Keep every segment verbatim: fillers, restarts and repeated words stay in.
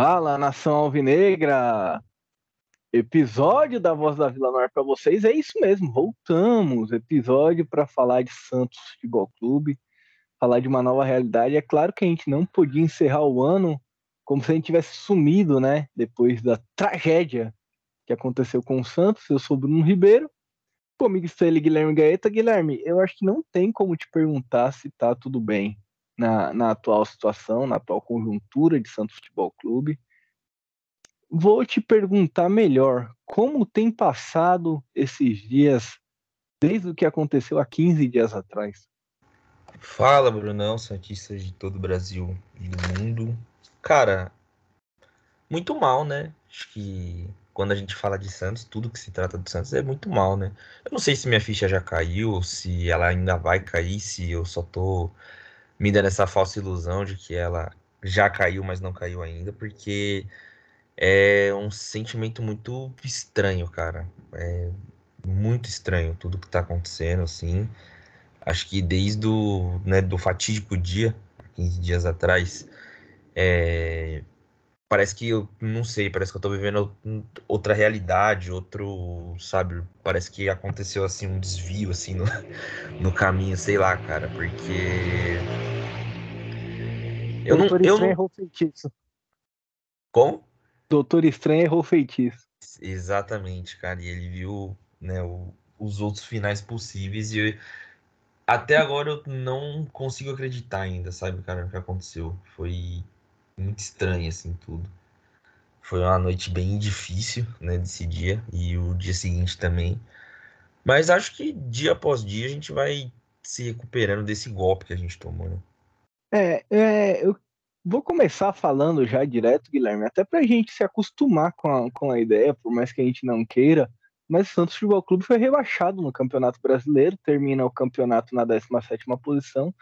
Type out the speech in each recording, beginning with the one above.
Fala, nação alvinegra! Episódio da Voz da Vila Nova para vocês, é isso mesmo, voltamos. Episódio para falar de Santos Futebol Clube, falar de uma nova realidade. É claro que a gente não podia encerrar o ano como se a gente tivesse sumido, né? Depois da tragédia que aconteceu com o Santos. Eu sou Bruno Ribeiro, comigo está ele, Guilherme Gaeta. Guilherme, eu acho que não tem como te perguntar se tá tudo bem. Na, na atual situação, na atual conjuntura de Santos Futebol Clube. Vou te perguntar melhor, como tem passado esses dias, desde o que aconteceu há quinze dias atrás? Fala, Brunão, santistas de todo o Brasil e do mundo. Cara, muito mal, né? Acho que quando a gente fala de Santos, tudo que se trata do Santos é muito mal, né? Eu não sei se minha ficha já caiu, se ela ainda vai cair, se eu só tô... me dando essa falsa ilusão de que ela já caiu, mas não caiu ainda, porque é um sentimento muito estranho, cara. É muito estranho tudo que tá acontecendo, assim. Acho que desde o né, do fatídico dia, quinze dias atrás, é... parece que eu não sei, parece que eu tô vivendo outra realidade, outro, sabe, parece que aconteceu, assim, um desvio, assim, no, no caminho, sei lá, cara, porque... Eu Doutor não, Estranho eu não... errou feitiço. Como? Doutor Estranho errou feitiço. Exatamente, cara, e ele viu, né, o, os outros finais possíveis e... Eu... até agora eu não consigo acreditar ainda, sabe, cara, o que aconteceu. Foi... muito estranho, assim, tudo. Foi uma noite bem difícil, né, desse dia. E o dia seguinte também. Mas acho que dia após dia a gente vai se recuperando desse golpe que a gente tomou, né? É, é eu vou começar falando já direto, Guilherme, até pra gente se acostumar com a, com a ideia, por mais que a gente não queira. Mas o Santos Futebol Clube foi rebaixado no Campeonato Brasileiro. Termina o campeonato na décima sétima posição.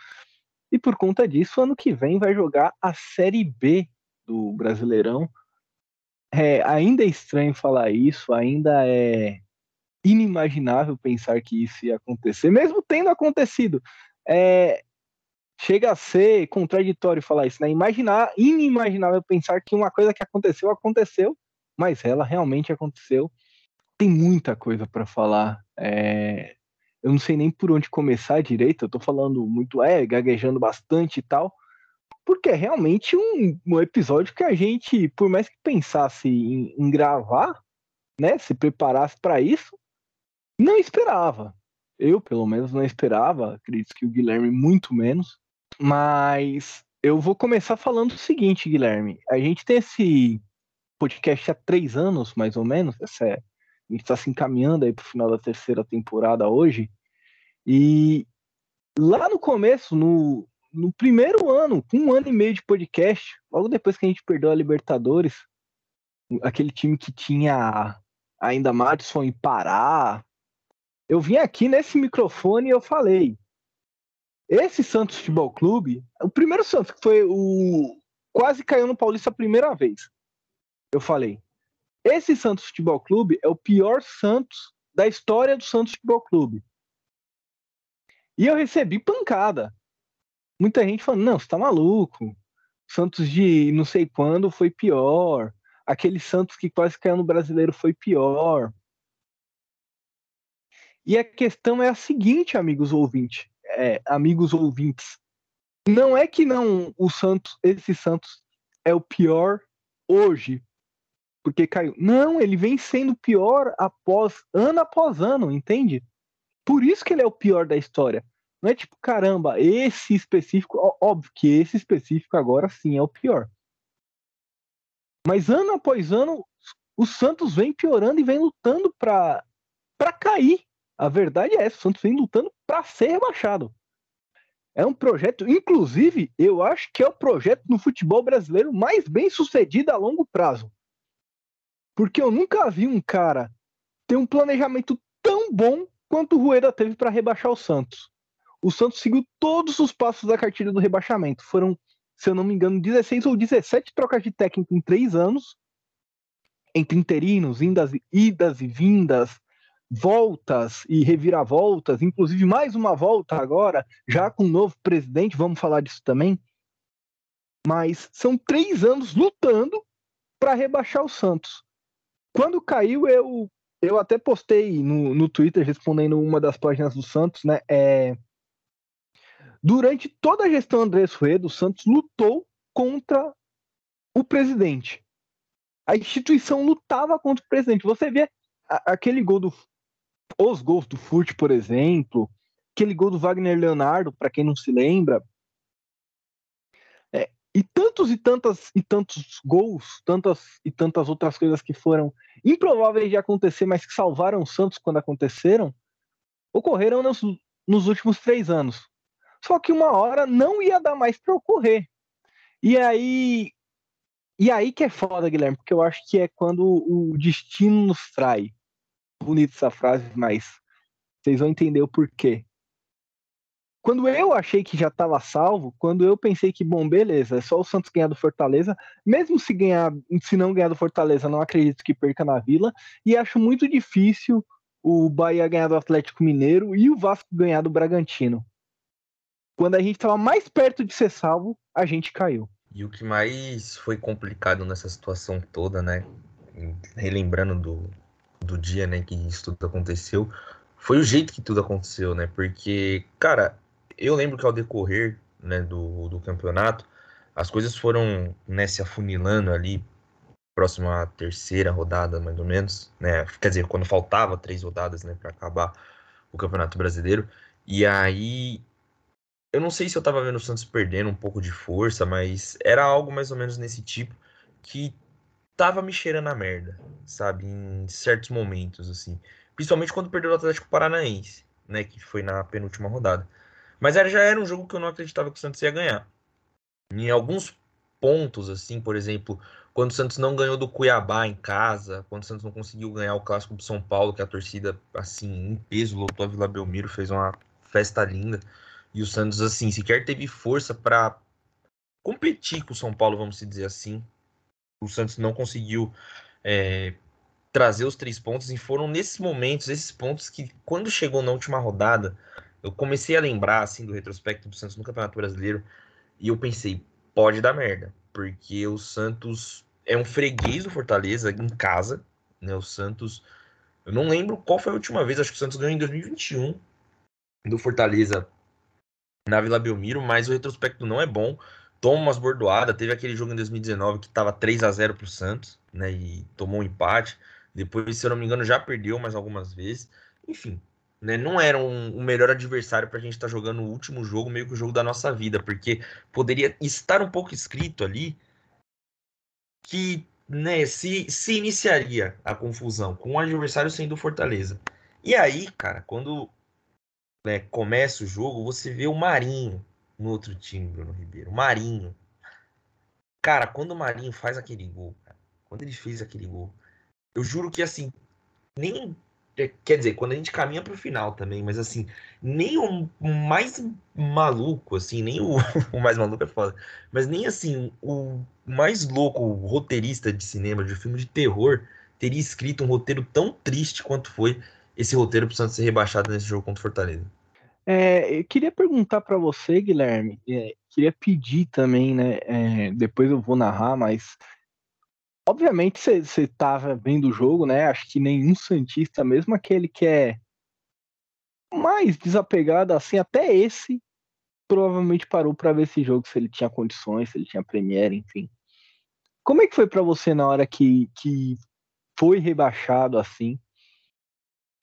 E por conta disso, ano que vem vai jogar a Série B do Brasileirão. É, ainda é estranho falar isso, ainda é inimaginável pensar que isso ia acontecer, mesmo tendo acontecido. É, chega a ser contraditório falar isso, né? Imaginar, inimaginável pensar que uma coisa que aconteceu, aconteceu, mas ela realmente aconteceu. Tem muita coisa para falar. É... Eu não sei nem por onde começar direito, eu tô falando muito, é, gaguejando bastante e tal, porque é realmente um, um episódio que a gente, por mais que pensasse em, em gravar, né, se preparasse para isso, não esperava. Eu, pelo menos, não esperava, acredito que o Guilherme muito menos, mas eu vou começar falando o seguinte, Guilherme, a gente tem esse podcast há três anos, mais ou menos, essa é, a gente tá se encaminhando aí pro final da terceira temporada hoje. E lá no começo, no, no primeiro ano, com um ano e meio de podcast, logo depois que a gente perdeu a Libertadores, aquele time que tinha ainda Madison em Pará, eu vim aqui nesse microfone e eu falei, esse Santos Futebol Clube, o primeiro Santos, que foi o... quase caiu no Paulista a primeira vez. Eu falei, esse Santos Futebol Clube é o pior Santos da história do Santos Futebol Clube. E eu recebi pancada. Muita gente falando, não, você tá maluco. Santos de não sei quando foi pior. Aquele Santos que quase caiu no Brasileiro foi pior. E a questão é a seguinte, amigos ouvintes. É, amigos ouvintes. Não é que não o Santos, esse Santos é o pior hoje, porque caiu. Não, ele vem sendo pior após, ano após ano, entende? Por isso que ele é o pior da história. Não é tipo, caramba, esse específico, ó, óbvio que esse específico agora sim é o pior. Mas ano após ano, o Santos vem piorando e vem lutando pra, pra cair. A verdade é essa, o Santos vem lutando pra ser rebaixado. É um projeto, inclusive, eu acho que é o projeto no futebol brasileiro mais bem sucedido a longo prazo. Porque eu nunca vi um cara ter um planejamento tão bom quanto o Rueda teve para rebaixar o Santos. O Santos seguiu todos os passos da cartilha do rebaixamento. Foram, se eu não me engano, dezesseis ou dezessete trocas de técnico em três anos. Entre interinos, indas, idas e vindas, voltas e reviravoltas. Inclusive mais uma volta agora, já com um novo presidente. Vamos falar disso também. Mas são três anos lutando para rebaixar o Santos. Quando caiu, eu, eu até postei no, no Twitter, respondendo uma das páginas do Santos, né? É... Durante toda a gestão Andrés Rueda, o Santos lutou contra o presidente. A instituição lutava contra o presidente. Você vê aquele gol do... Os gols do Furt, por exemplo, aquele gol do Wagner Leonardo, para quem não se lembra. É, e tantos e tantas e tantos gols, tantas e tantas outras coisas que foram improváveis de acontecer, mas que salvaram o Santos quando aconteceram, ocorreram nos, nos últimos três anos. Só que uma hora não ia dar mais para ocorrer. E aí, e aí que é foda, Guilherme, porque eu acho que é quando o destino nos trai. Bonita essa frase, mas vocês vão entender o porquê. Quando eu achei que já estava salvo, quando eu pensei que, bom, beleza, é só o Santos ganhar do Fortaleza, mesmo se ganhar, se não ganhar do Fortaleza, não acredito que perca na Vila, e acho muito difícil o Bahia ganhar do Atlético Mineiro e o Vasco ganhar do Bragantino. Quando a gente estava mais perto de ser salvo, a gente caiu. E o que mais foi complicado nessa situação toda, né, relembrando do... do dia, né, que isso tudo aconteceu, foi o jeito que tudo aconteceu, né, porque, cara, eu lembro que ao decorrer, né, do, do campeonato, as coisas foram, né, se afunilando ali, próximo à terceira rodada, mais ou menos, né, quer dizer, quando faltava três rodadas, né, para acabar o Campeonato Brasileiro, e aí, eu não sei se eu tava vendo o Santos perdendo um pouco de força, mas era algo mais ou menos nesse tipo, que tava me cheirando a merda, sabe, em certos momentos, assim, principalmente quando perdeu o Atlético Paranaense, né, que foi na penúltima rodada, mas era, já era um jogo que eu não acreditava que o Santos ia ganhar, em alguns pontos, assim, por exemplo, quando o Santos não ganhou do Cuiabá em casa, quando o Santos não conseguiu ganhar o Clássico do São Paulo, que a torcida, assim, em peso, lotou a Vila Belmiro, fez uma festa linda, e o Santos, assim, sequer teve força pra competir com o São Paulo, vamos dizer assim. O Santos não conseguiu é, trazer os três pontos, e foram nesses momentos, esses pontos que, quando chegou na última rodada, eu comecei a lembrar, assim, do retrospecto do Santos no Campeonato Brasileiro, e eu pensei, pode dar merda, porque o Santos é um freguês do Fortaleza em casa, né, o Santos, eu não lembro qual foi a última vez, acho que o Santos ganhou em dois mil e vinte e um do Fortaleza na Vila Belmiro, mas o retrospecto não é bom. Toma umas bordoadas, teve aquele jogo em dois mil e dezenove que estava três a zero para o Santos, né, e tomou um empate, depois, se eu não me engano, já perdeu mais algumas vezes, enfim, né, não era um, um melhor adversário para a gente estar tá jogando o último jogo, meio que o jogo da nossa vida, porque poderia estar um pouco escrito ali que, né, se, se iniciaria a confusão com o adversário sendo o Fortaleza. E aí, cara, quando, né, começa o jogo, você vê o Marinho no outro time, Bruno Ribeiro. Marinho. Cara, quando o Marinho faz aquele gol, cara, quando ele fez aquele gol, eu juro que, assim, nem... Quer dizer, quando a gente caminha pro final também, mas, assim, nem o mais maluco, assim, nem o, o mais maluco é foda, mas nem, assim, o mais louco o roteirista de cinema, de filme de terror, teria escrito um roteiro tão triste quanto foi esse roteiro pro Santos ser rebaixado nesse jogo contra o Fortaleza. É, eu queria perguntar para você, Guilherme, é, queria pedir também, né, é, depois eu vou narrar, mas obviamente você estava vendo o jogo, né, acho que nenhum santista, mesmo aquele que é mais desapegado, assim, até esse, provavelmente parou para ver esse jogo, se ele tinha condições, se ele tinha Premiere, enfim. Como é que foi para você na hora que, que foi rebaixado, assim,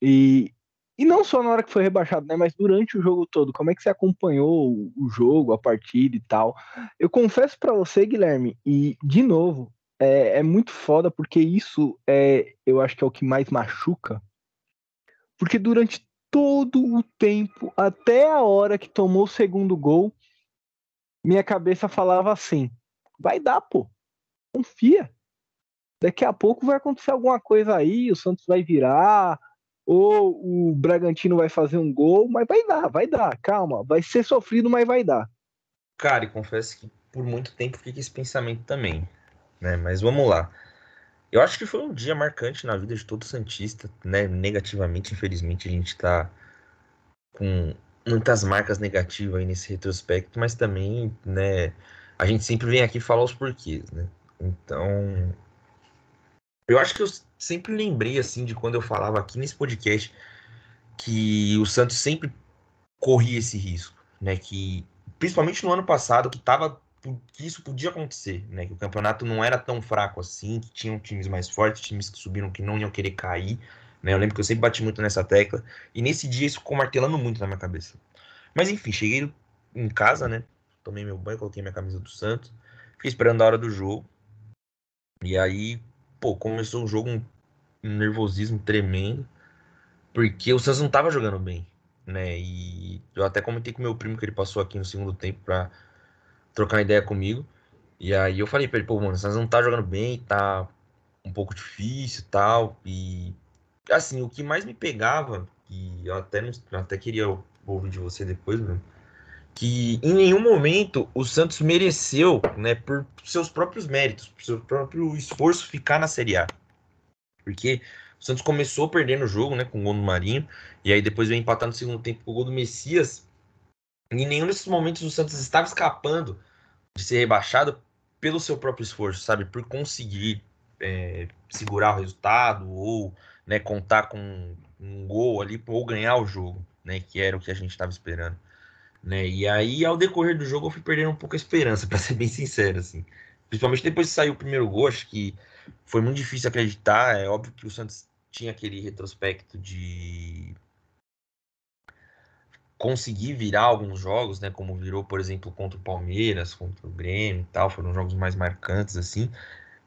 e... E não só na hora que foi rebaixado, né? Mas durante o jogo todo, como é que você acompanhou o jogo, a partida e tal? Eu confesso pra você, Guilherme, e de novo, é, é muito foda, porque isso é, eu acho que é o que mais machuca. Porque durante todo o tempo, até a hora que tomou o segundo gol, minha cabeça falava assim, vai dar, pô, confia. Daqui a pouco vai acontecer alguma coisa aí, o Santos vai virar... ou o Bragantino vai fazer um gol, mas vai dar, vai dar, calma, vai ser sofrido, mas vai dar. Cara, e confesso que por muito tempo fica esse pensamento também, né, mas vamos lá. Eu acho que foi um dia marcante na vida de todo santista, né, negativamente, infelizmente, a gente tá com muitas marcas negativas aí nesse retrospecto, mas também, né, a gente sempre vem aqui falar os porquês, né, então... Eu acho que eu sempre lembrei, assim, de quando eu falava aqui nesse podcast, que o Santos sempre corria esse risco, né? Que, principalmente no ano passado, que, tava, que isso podia acontecer, né? Que o campeonato não era tão fraco assim, que tinham times mais fortes, times que subiram que não iam querer cair, né? Eu lembro que eu sempre bati muito nessa tecla, e nesse dia isso ficou martelando muito na minha cabeça. Mas, enfim, cheguei em casa, né? Tomei meu banho, coloquei minha camisa do Santos, fiquei esperando a hora do jogo, e aí, pô, começou o jogo um nervosismo tremendo, porque o Santos não tava jogando bem, né? E eu até comentei com meu primo que ele passou aqui no segundo tempo pra trocar ideia comigo, e aí eu falei pra ele, pô, mano, o Santos não tá jogando bem, tá um pouco difícil e tal, e assim, o que mais me pegava, e eu até, não, eu até queria ouvir de você depois, mano, que em nenhum momento o Santos mereceu, né, por seus próprios méritos, por seu próprio esforço, ficar na Série A. Porque o Santos começou perdendo o jogo, né, com o gol do Marinho, e aí depois veio empatar no segundo tempo com o gol do Messias. E em nenhum desses momentos o Santos estava escapando de ser rebaixado pelo seu próprio esforço, sabe? Por conseguir é, segurar o resultado ou, né, contar com um gol ali ou ganhar o jogo, né, que era o que a gente estava esperando. Né? E aí, ao decorrer do jogo, eu fui perdendo um pouco a esperança, para ser bem sincero, assim. Principalmente depois que saiu o primeiro gol, acho que foi muito difícil acreditar. É óbvio que o Santos tinha aquele retrospecto de conseguir virar alguns jogos, né? Como virou, por exemplo, contra o Palmeiras, contra o Grêmio e tal. Foram jogos mais marcantes, assim,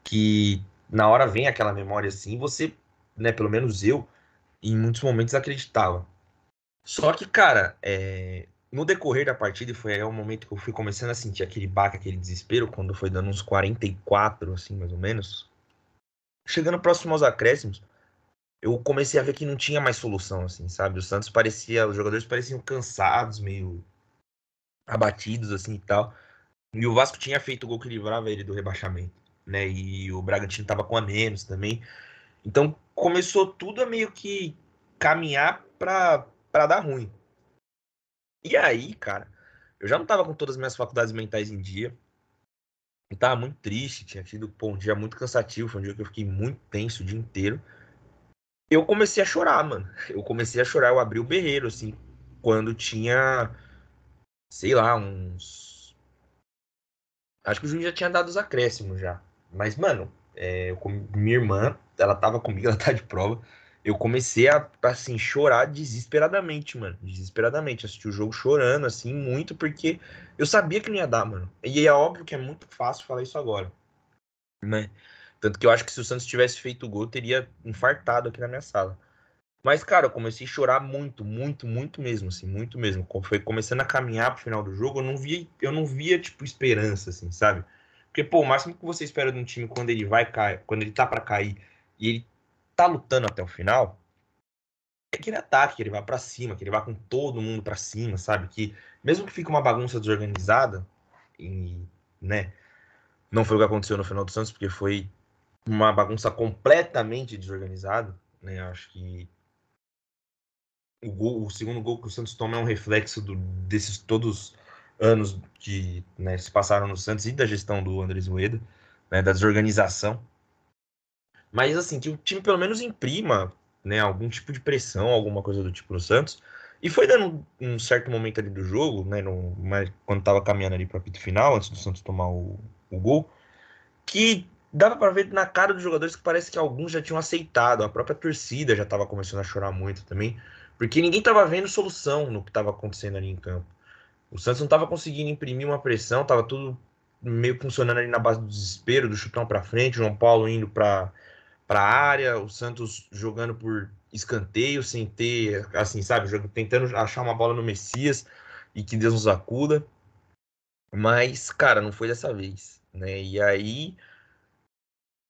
que na hora vem aquela memória, assim, você, né? Pelo menos eu, em muitos momentos, acreditava. Só que, cara, é... no decorrer da partida, e foi aí o momento que eu fui começando a sentir aquele baque, aquele desespero, quando foi dando uns quarenta e quatro, assim, mais ou menos. Chegando próximo aos acréscimos, eu comecei a ver que não tinha mais solução, assim, sabe? O Santos parecia, os jogadores pareciam cansados, meio abatidos, assim, e tal. E o Vasco tinha feito o gol que livrava ele do rebaixamento, né? E o Bragantino tava com a menos também. Então, começou tudo a meio que caminhar pra, pra dar ruim. E aí, cara, eu já não tava com todas as minhas faculdades mentais em dia. Eu tava muito triste, tinha tido pô, um dia muito cansativo, foi um dia que eu fiquei muito tenso o dia inteiro. Eu comecei a chorar, mano. Eu comecei a chorar, eu abri o berreiro, assim, quando tinha, sei lá, uns... acho que o juiz já tinha dado os acréscimos já. Mas, mano, é, eu, minha irmã, ela tava comigo, ela tá de prova. Eu comecei a, assim, chorar desesperadamente, mano. Desesperadamente. Assisti o jogo chorando, assim, muito, porque eu sabia que não ia dar, mano. E é óbvio que é muito fácil falar isso agora, né? Tanto que eu acho que se o Santos tivesse feito o gol, eu teria infartado aqui na minha sala. Mas, cara, eu comecei a chorar muito, muito, muito mesmo, assim, muito mesmo. Foi começando a caminhar pro final do jogo, eu não via, eu não via tipo, esperança, assim, sabe? Porque, pô, o máximo que você espera de um time quando ele vai cair, quando ele tá pra cair, e ele tá lutando até o final, é aquele ataque, que ele vai pra cima, que ele vai com todo mundo pra cima, sabe? Que mesmo que fique uma bagunça desorganizada, e, né, não foi o que aconteceu no final do Santos, porque foi uma bagunça completamente desorganizada, né? Acho que o, gol, o segundo gol que o Santos toma é um reflexo do, desses todos anos que, né, se passaram no Santos e da gestão do Andrés Rueda, né, da desorganização. Mas, assim, que o time pelo menos imprima, né, algum tipo de pressão, alguma coisa do tipo no Santos. E foi dando um certo momento ali do jogo, né, no, quando tava caminhando ali para o apito final, antes do Santos tomar o, o gol, que dava para ver na cara dos jogadores que parece que alguns já tinham aceitado. A própria torcida já tava começando a chorar muito também, porque ninguém tava vendo solução no que tava acontecendo ali em campo. O Santos não tava conseguindo imprimir uma pressão, tava tudo meio funcionando ali na base do desespero, do chutão para frente, João Paulo indo para... para a área, o Santos jogando por escanteio, sem ter, assim, sabe, tentando achar uma bola no Messias e que Deus nos acuda. Mas, cara, não foi dessa vez, né? E aí,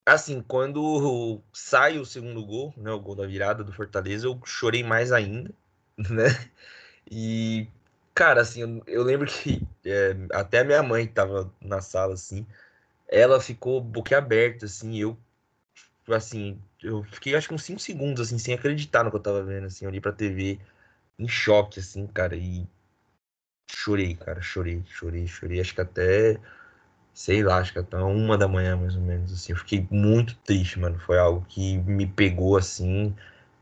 assim, quando sai o segundo gol, né, o gol da virada do Fortaleza, eu chorei mais ainda, né? E, cara, assim, eu, eu lembro que é, até a minha mãe tava na sala, assim, ela ficou boquiaberta, assim, eu assim, eu fiquei acho que uns cinco segundos, assim, sem acreditar no que eu tava vendo, assim, olhei pra T V em choque, assim, cara, e chorei, cara, chorei, chorei, chorei, acho que até, sei lá, acho que até uma da manhã, mais ou menos, assim. Eu fiquei muito triste, mano. Foi algo que me pegou, assim,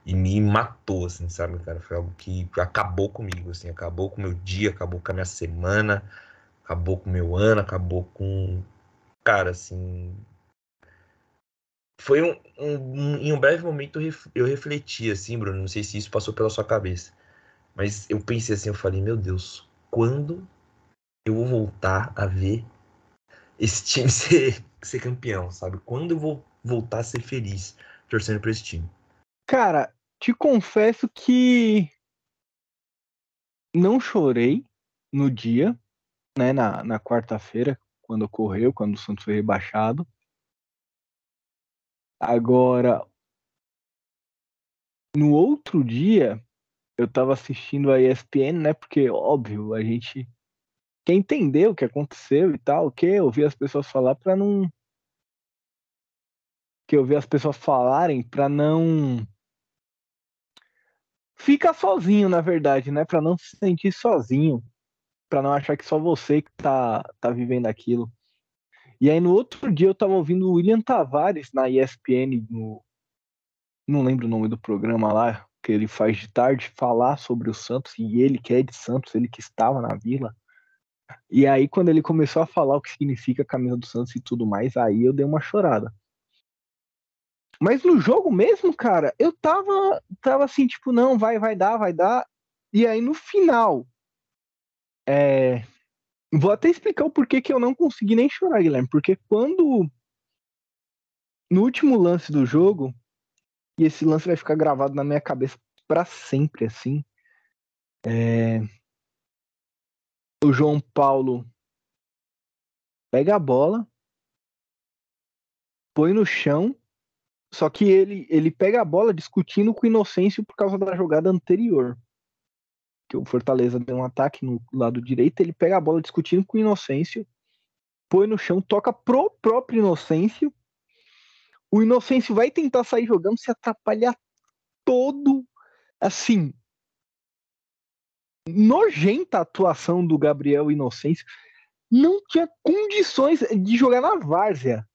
e me matou, assim, sabe, cara? Foi algo que acabou comigo, assim. Acabou com o meu dia, acabou com a minha semana, acabou com o meu ano, acabou com... Cara, assim... Foi um... um, um em um breve momento eu refleti, assim, Bruno. Não sei se isso passou pela sua cabeça. Mas eu pensei assim, eu falei, meu Deus, quando eu vou voltar a ver esse time ser, ser campeão, sabe? Quando eu vou voltar a ser feliz torcendo pra esse time? Cara, te confesso que não chorei no dia, né? Na, na quarta-feira, quando ocorreu, quando o Santos foi rebaixado. Agora, no outro dia, eu tava assistindo a E S P N, né? Porque, óbvio, a gente... quer entender o que aconteceu e tal, que eu ouvi as pessoas falar pra não... que eu ouvi as pessoas falarem pra não... fica sozinho, na verdade, né? Pra não se sentir sozinho. Pra não achar que só você que tá, tá vivendo aquilo. E aí, no outro dia, eu tava ouvindo o William Tavares na E S P N, no... não lembro o nome do programa lá, que ele faz de tarde, falar sobre o Santos, e ele que é de Santos, ele que estava na Vila. E aí, quando ele começou a falar o que significa a camisa do Santos e tudo mais, aí eu dei uma chorada. Mas no jogo mesmo, cara, eu tava, tava assim, tipo, não, vai, vai dar, vai dar. E aí, no final, é... vou até explicar o porquê que eu não consegui nem chorar, Guilherme. Porque quando, no último lance do jogo, e esse lance vai ficar gravado na minha cabeça pra sempre, assim, é... o João Paulo pega a bola, põe no chão, só que ele, ele pega a bola discutindo com o Inocêncio por causa da jogada anterior. Que o Fortaleza deu um ataque no lado direito, ele pega a bola discutindo com o Inocêncio, põe no chão, toca pro próprio Inocêncio. O Inocêncio vai tentar sair jogando, se atrapalha todo, assim... nojenta a atuação do Gabriel Inocêncio, não tinha condições de jogar na várzea.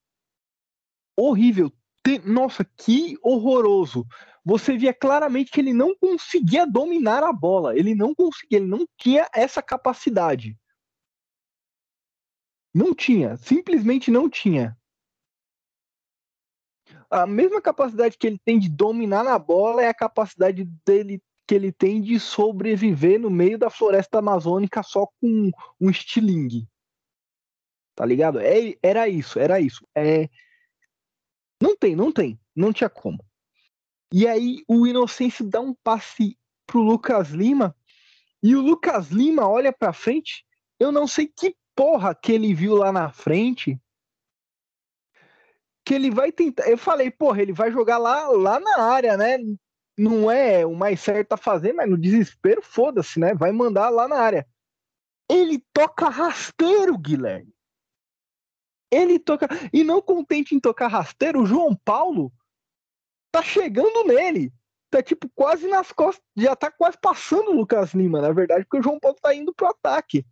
Horrível. Nossa, que horroroso. Você via claramente que ele não conseguia dominar a bola, ele não conseguia, ele não tinha essa capacidade. Não tinha, simplesmente não tinha. A mesma capacidade que ele tem de dominar na bola é a capacidade dele que ele tem de sobreviver no meio da floresta amazônica só com um estilingue. Tá ligado? É, era isso, era isso. É... Não tem, não tem. Não tinha como. E aí o Inocêncio dá um passe pro Lucas Lima e o Lucas Lima olha pra frente. Eu não sei que porra que ele viu lá na frente que ele vai tentar... Eu falei, porra, ele vai jogar lá, lá na área, né? Não é o mais certo a fazer, mas no desespero, foda-se, né? Vai mandar lá na área. Ele toca rasteiro, Guilherme. Ele toca... E não contente em tocar rasteiro, o João Paulo tá chegando nele. Tá, tipo, quase nas costas... Já tá quase passando o Lucas Lima, na verdade, porque o João Paulo tá indo pro ataque.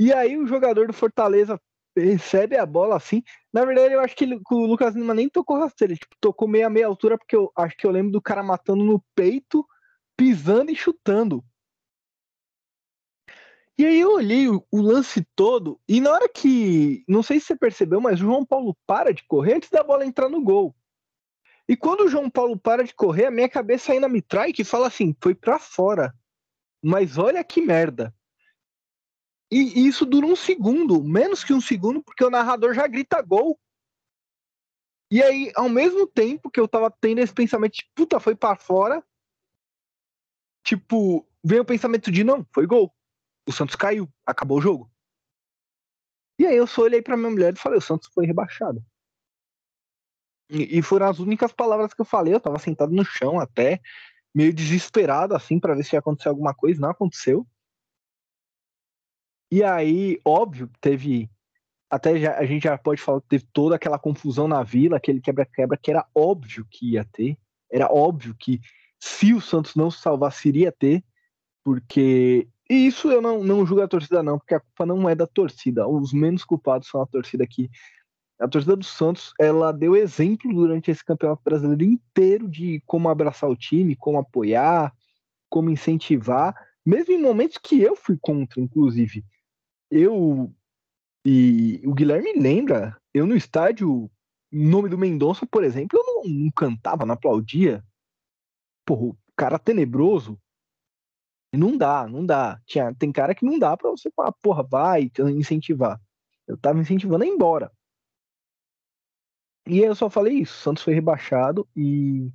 E aí o jogador do Fortaleza recebe a bola assim. Na verdade, eu acho que, ele, que o Lucas Lima nem tocou rasteiro, ele tipo, tocou meio a meia altura, porque eu acho que eu lembro do cara matando no peito, pisando e chutando. E aí eu olhei o, o lance todo, e na hora que, não sei se você percebeu, mas o João Paulo para de correr antes da bola entrar no gol. E quando o João Paulo para de correr, a minha cabeça ainda me trai que fala assim, foi pra fora. Mas olha que merda. E isso dura um segundo, menos que um segundo, porque o narrador já grita gol. E aí, ao mesmo tempo que eu tava tendo esse pensamento de puta, foi pra fora, tipo, veio o pensamento de não, foi gol. O Santos caiu, acabou o jogo. E aí eu só olhei pra minha mulher e falei, o Santos foi rebaixado. E, e foram as únicas palavras que eu falei, eu tava sentado no chão até, meio desesperado, assim, pra ver se ia acontecer alguma coisa, não aconteceu. E aí, óbvio, teve... Até já, a gente já pode falar que teve toda aquela confusão na Vila, aquele quebra-quebra que era óbvio que ia ter. Era óbvio que se o Santos não se salvasse, iria ter. Porque E isso eu não, não julgo a torcida não, porque a culpa não é da torcida. Os menos culpados são a torcida que... A torcida do Santos, ela deu exemplo durante esse Campeonato Brasileiro inteiro de como abraçar o time, como apoiar, como incentivar, mesmo em momentos que eu fui contra, inclusive. Eu, e o Guilherme lembra, eu no estádio, em nome do Mendonça, por exemplo, eu não, não cantava, não aplaudia. Porra, o cara tenebroso, não dá, não dá. Tinha, tem cara que não dá pra você falar, porra, vai, incentivar. Eu tava incentivando a ir embora. E eu só falei isso, o Santos foi rebaixado e...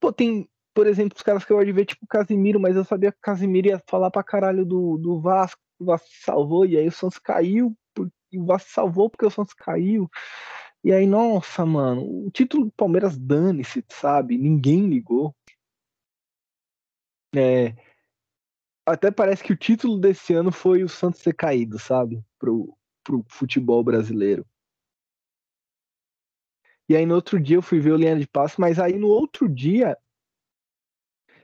Pô, tem, por exemplo, os caras que eu adverti, tipo o Casimiro, mas eu sabia que o Casimiro ia falar pra caralho do, do Vasco, o Vasco se salvou, e aí o Santos caiu, porque, e o Vasco se salvou porque o Santos caiu. E aí, nossa, mano, o título do Palmeiras dane-se, sabe? Ninguém ligou. É... Até parece que o título desse ano foi o Santos ser caído, sabe? Pro, pro futebol brasileiro. E aí no outro dia eu fui ver o linha de passe, mas aí no outro dia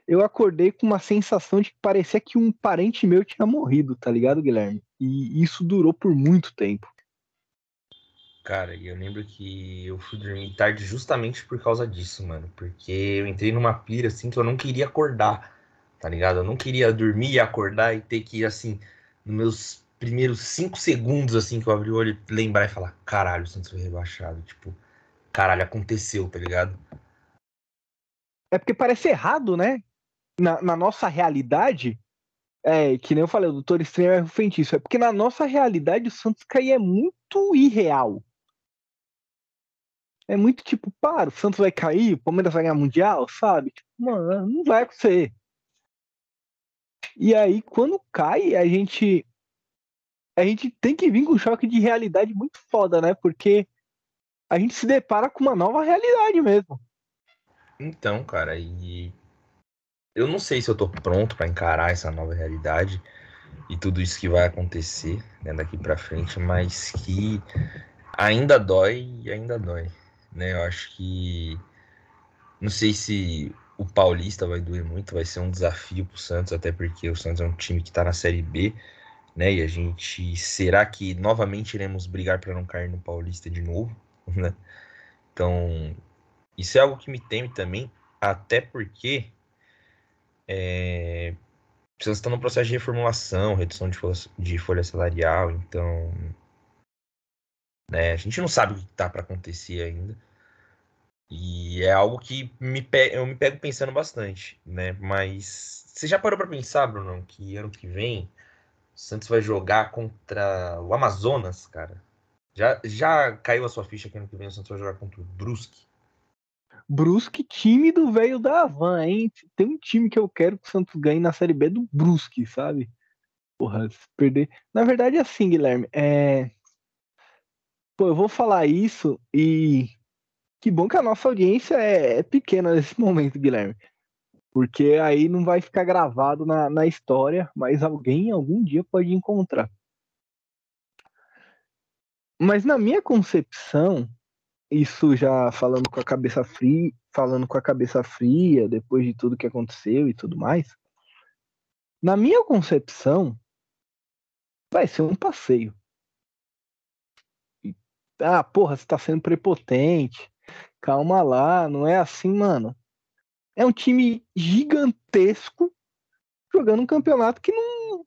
eu acordei com uma sensação de que parecia que um parente meu tinha morrido, tá ligado, Guilherme? E isso durou por muito tempo. Cara, e eu lembro que eu fui dormir tarde justamente por causa disso, mano. Porque eu entrei numa pira, assim, que eu não queria acordar, tá ligado? Eu não queria dormir e acordar e ter que ir, assim, nos meus primeiros cinco segundos, assim, que eu abri o olho, lembrar e falar, caralho, o Santos foi rebaixado, tipo... Caralho, aconteceu, tá ligado? É porque parece errado, né? Na, na nossa realidade, é, que nem eu falei, o Doutor Estranho é rufentiço. É porque na nossa realidade o Santos cair é muito irreal. É muito tipo, para, o Santos vai cair, o Palmeiras vai ganhar Mundial, sabe? Tipo, mano, não vai acontecer. E aí, quando cai, a gente... A gente tem que vir com um choque de realidade muito foda, né? Porque... a gente se depara com uma nova realidade mesmo. Então, cara, e eu não sei se eu tô pronto pra encarar essa nova realidade e tudo isso que vai acontecer, né, daqui pra frente, mas que ainda dói e ainda dói, né? Eu acho que... Não sei se o Paulista vai doer muito, vai ser um desafio pro Santos, até porque o Santos é um time que tá na Série B, né? E a gente... Será que novamente iremos brigar pra não cair no Paulista de novo? Né? Então, isso é algo que me teme também, até porque é, vocês estão no processo de reformulação, redução de folha, de folha salarial, então, né, a gente não sabe o que está para acontecer ainda, e é algo que me pe- eu me pego pensando bastante, né? Mas você já parou para pensar, Bruno, que ano que vem o Santos vai jogar contra o Amazonas, cara? Já, já caiu a sua ficha que ano que vem o Santos vai jogar contra o Brusque? Brusque, time do velho da Havan, hein? Tem um time que eu quero que o Santos ganhe na Série B do Brusque, sabe? Porra, se perder... Na verdade é assim, Guilherme, é... Pô, eu vou falar isso e... Que bom que a nossa audiência é, é pequena nesse momento, Guilherme. Porque aí não vai ficar gravado na, na história, mas alguém algum dia pode encontrar. Mas na minha concepção, isso já falando com a cabeça fria, falando com a cabeça fria, depois de tudo que aconteceu e tudo mais, na minha concepção, vai ser um passeio. Ah, porra, você tá sendo prepotente, calma lá, não é assim, mano. É um time gigantesco jogando um campeonato que não...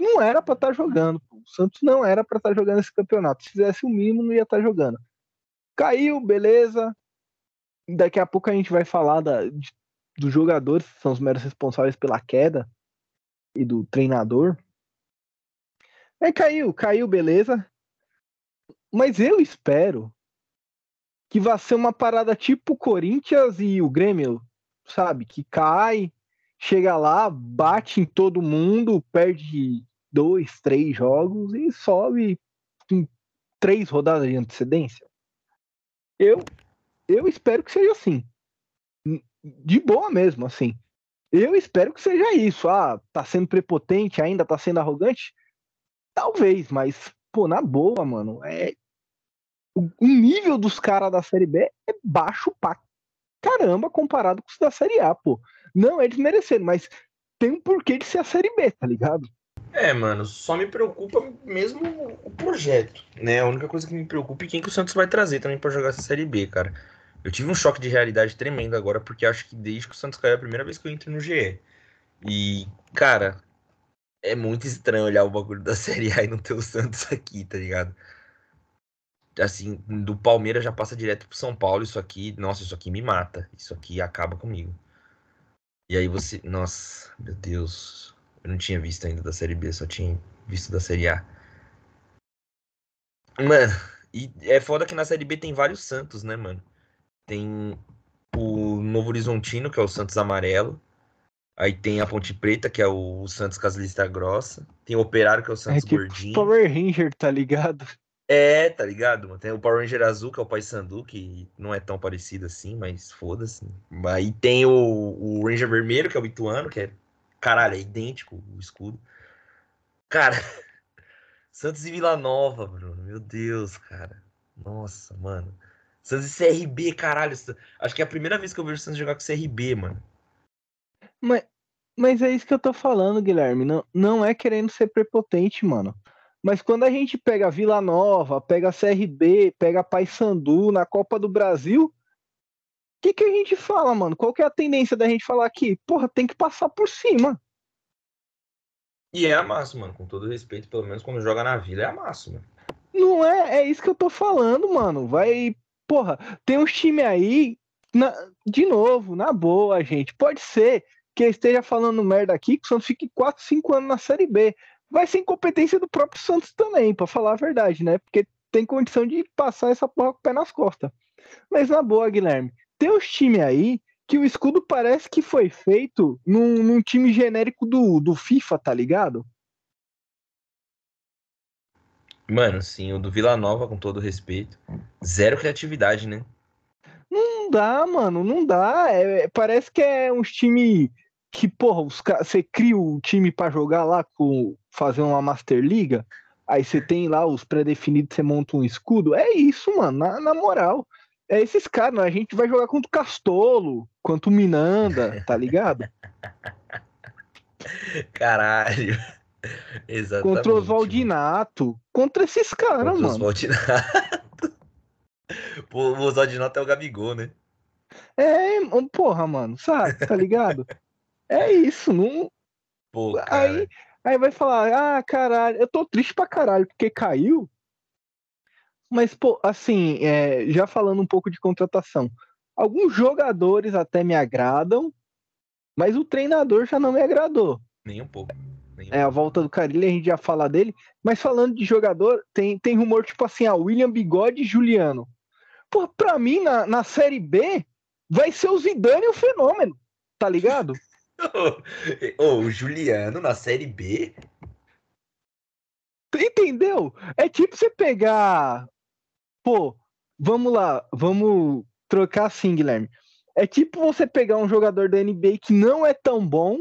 não era pra estar jogando. O Santos não era pra estar jogando esse campeonato. Se fizesse o mínimo, não ia estar jogando. Caiu, beleza. Daqui a pouco a gente vai falar da, de, dos jogadores, que são os meros responsáveis pela queda, e do treinador. Aí caiu, caiu, beleza. Mas eu espero que vá ser uma parada tipo o Corinthians e o Grêmio, sabe? Que cai... Chega lá, bate em todo mundo, perde dois, três jogos e sobe com três rodadas de antecedência. Eu, eu espero que seja assim. De boa mesmo, assim. Eu espero que seja isso. Ah, tá sendo prepotente ainda, tá sendo arrogante? Talvez, mas, pô, na boa, mano. É... O nível dos caras da Série B é baixo pra caramba comparado com os da Série A, pô. Não é desmerecendo, mas tem um porquê de ser a Série B, tá ligado? É, mano, só me preocupa mesmo o projeto, né? A única coisa que me preocupa é quem que o Santos vai trazer também pra jogar essa Série B, cara. Eu tive um choque de realidade tremendo agora, porque acho que desde que o Santos caiu é a primeira vez que eu entro no G E. E, cara, é muito estranho olhar o bagulho da Série A e não ter o Santos aqui, tá ligado? Assim, do Palmeiras já passa direto pro São Paulo, isso aqui, nossa, isso aqui me mata, isso aqui acaba comigo. E aí você, nossa, meu Deus, eu não tinha visto ainda da Série B, só tinha visto da Série A. Mano, e é foda que na Série B tem vários Santos, né, mano? Tem o Novo Horizontino, que é o Santos Amarelo. Aí tem a Ponte Preta, que é o Santos Casilista Grossa. Tem o Operário, que é o Santos é Gordinho. Power Ranger, tá ligado? É, tá ligado? Tem o Power Ranger Azul, que é o Paysandu, que não é tão parecido assim, mas foda-se. Aí tem o, o Ranger Vermelho, que é o Ituano, que é, caralho, é idêntico o escudo. Cara, Santos e Vila Nova, Bruno. Meu Deus, cara. Nossa, mano. Santos e C R B, caralho. Acho que é a primeira vez que eu vejo o Santos jogar com C R B, mano. Mas, mas é isso que eu tô falando, Guilherme. Não, não é querendo ser prepotente, mano. Mas quando a gente pega Vila Nova, pega C R B, pega Paysandu na Copa do Brasil, o que, que a gente fala, mano? Qual que é a tendência da gente falar aqui? Porra, tem que passar por cima. E é amasso, mano. Com todo respeito, pelo menos quando joga na Vila, é amasso, mano. Não é? É isso que eu tô falando, mano. Vai... Porra, tem uns times aí... Na, de novo, na boa, gente. Pode ser que eu esteja falando merda aqui, que o Santos fique quatro, cinco anos na Série B. Vai ser incompetência do próprio Santos também, pra falar a verdade, né? Porque tem condição de passar essa porra com o pé nas costas. Mas na boa, Guilherme, tem uns times aí que o escudo parece que foi feito num, num time genérico do, do FIFA, tá ligado? Mano, sim, o do Vila Nova, com todo respeito. Zero criatividade, né? Não dá, mano, não dá. É, parece que é uns time que, porra, os ca... você cria o time pra jogar lá, com fazer uma Master League, aí você tem lá os pré-definidos, você monta um escudo. É isso, mano, na, na moral. É esses caras, né? A gente vai jogar contra o Castolo, contra o Miranda, tá ligado? Caralho. Exatamente. Contra o Oswaldinato. Contra esses caras, mano. Contra o Oswaldinato. Pô, o Oswaldinato é o Gabigol, né? É, porra, mano, sabe, tá ligado? É isso, não... Pô, aí, aí vai falar, ah, caralho, eu tô triste pra caralho porque caiu. Mas, pô, assim, é, já falando um pouco de contratação, alguns jogadores até me agradam, mas o treinador já não me agradou. Nem um pouco. É, a volta do Carilli, a gente já fala dele. Mas falando de jogador, tem, tem rumor tipo assim, a William Bigode e Juliano. Pô, pra mim, na, na Série B, vai ser o Zidane e o Fenômeno, tá ligado? Ô, oh, o Juliano na Série B? Entendeu? É tipo você pegar... Pô, vamos lá, vamos trocar assim, Guilherme. É tipo você pegar um jogador da N B A que não é tão bom,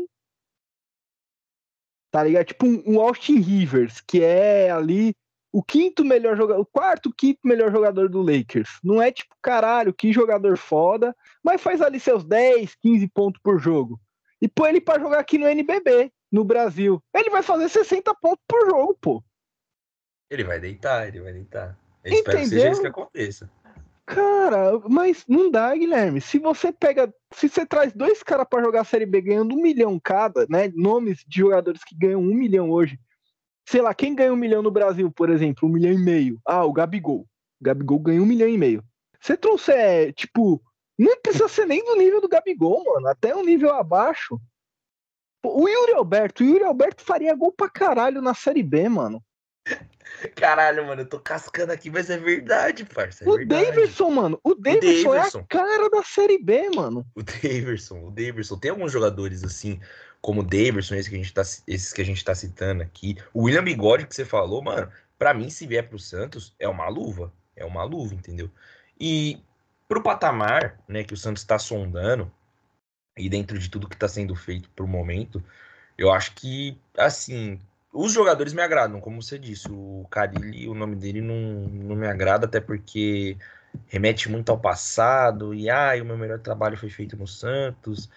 tá ligado? Tipo um, um Austin Rivers, que é ali o quinto melhor jogador, o quarto, quinto melhor jogador do Lakers. Não é tipo, caralho, que jogador foda, mas faz ali seus dez, quinze pontos por jogo. E põe ele pra jogar aqui no N B B, no Brasil. Ele vai fazer sessenta pontos por jogo, pô. Ele vai deitar, ele vai deitar. Eu espero que seja isso que aconteça. Cara, mas não dá, Guilherme. Se você pega, se você traz dois caras pra jogar a Série B ganhando um milhão cada, né? Nomes de jogadores que ganham um milhão hoje. Sei lá, quem ganha um milhão no Brasil, por exemplo, um milhão e meio. Ah, o Gabigol. O Gabigol ganha um milhão e meio. Você trouxer, tipo, não precisa ser nem do nível do Gabigol, mano. Até um nível abaixo. O Yuri Alberto, o Yuri Alberto faria gol pra caralho na Série B, mano. Caralho, mano, eu tô cascando aqui, mas é verdade, parça. É o verdade. Davidson, mano, o Davidson, o Davidson é a cara da Série B, mano. O Davidson, o Davidson. Tem alguns jogadores assim, como o Davidson, esse que a gente tá, esses que a gente tá citando aqui. O William Bigode, que você falou, mano, pra mim, se vier pro Santos, é uma luva. É uma luva, entendeu? E pro patamar, né, que o Santos tá sondando, e dentro de tudo que tá sendo feito pro momento, eu acho que, assim... Os jogadores me agradam, como você disse. O Carilli, o nome dele não, não me agrada, até porque remete muito ao passado. E, ai, ah, o meu melhor trabalho foi feito no Santos.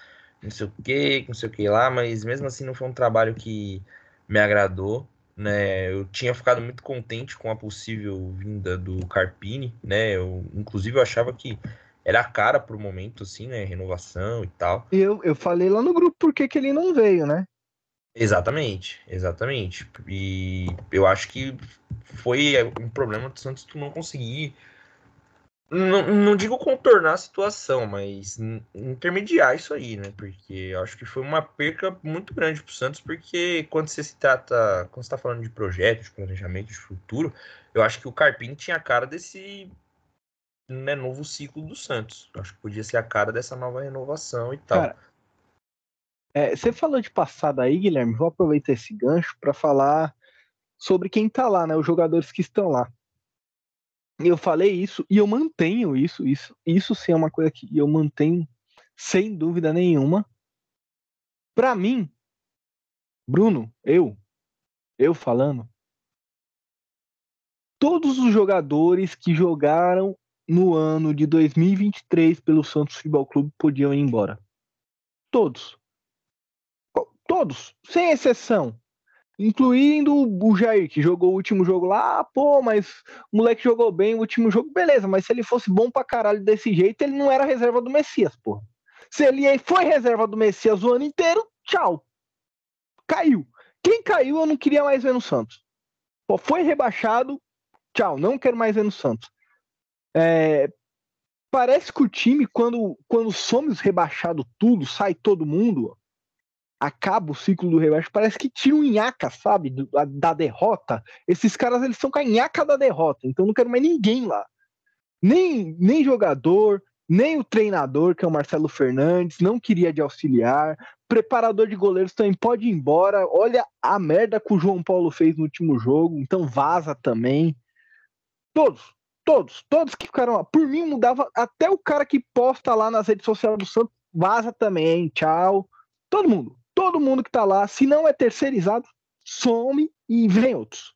não sei o que, não sei o que lá, mas mesmo assim não foi um trabalho que me agradou, né? Eu tinha ficado muito contente com a possível vinda do Carpini, né? Eu, inclusive, eu achava que era a cara pro momento, assim, né? Renovação e tal. E eu, eu falei lá no grupo por que que ele não veio, né? Exatamente, exatamente. E eu acho que foi um problema do Santos tu não conseguir... Não, não digo contornar a situação, mas intermediar isso aí, né? Porque eu acho que foi uma perca muito grande pro Santos, porque quando você se trata, quando você tá falando de projetos, de planejamento, de futuro, eu acho que o Carpini tinha a cara desse, né, novo ciclo do Santos. Eu acho que podia ser a cara dessa nova renovação e tal. Cara, é, você falou de passada aí, Guilherme, vou aproveitar esse gancho para falar sobre quem tá lá, né? Os jogadores que estão lá. Eu falei isso e eu mantenho isso, isso, isso sim é uma coisa que eu mantenho sem dúvida nenhuma. Pra mim, Bruno, eu, eu falando, todos os jogadores que jogaram no ano de dois mil e vinte e três pelo Santos Futebol Clube podiam ir embora. Todos. Todos, sem exceção. Incluindo o Jair, que jogou o último jogo lá, pô, mas o moleque jogou bem o último jogo, beleza, mas se ele fosse bom pra caralho desse jeito, ele não era reserva do Messias, pô. Se ele foi reserva do Messias o ano inteiro, tchau. Caiu. Quem caiu, eu não queria mais ver no Santos. Pô, foi rebaixado, tchau, não quero mais ver no Santos. É, parece que o time, quando, quando some os rebaixados tudo, sai todo mundo... acaba o ciclo do rebaixo, parece que tira um nhaca, sabe, do, da, da derrota. Esses caras, eles são com a nhaca da derrota, então não quero mais ninguém lá. Nem, nem jogador, nem o treinador, que é o Marcelo Fernandes, não queria de auxiliar, preparador de goleiros também pode ir embora, olha a merda que o João Paulo fez no último jogo, então vaza também. Todos, todos, todos que ficaram lá. Por mim, mudava até o cara que posta lá nas redes sociais do Santos, vaza também, tchau. Todo mundo. Todo mundo que tá lá, se não é terceirizado, some e vem outros.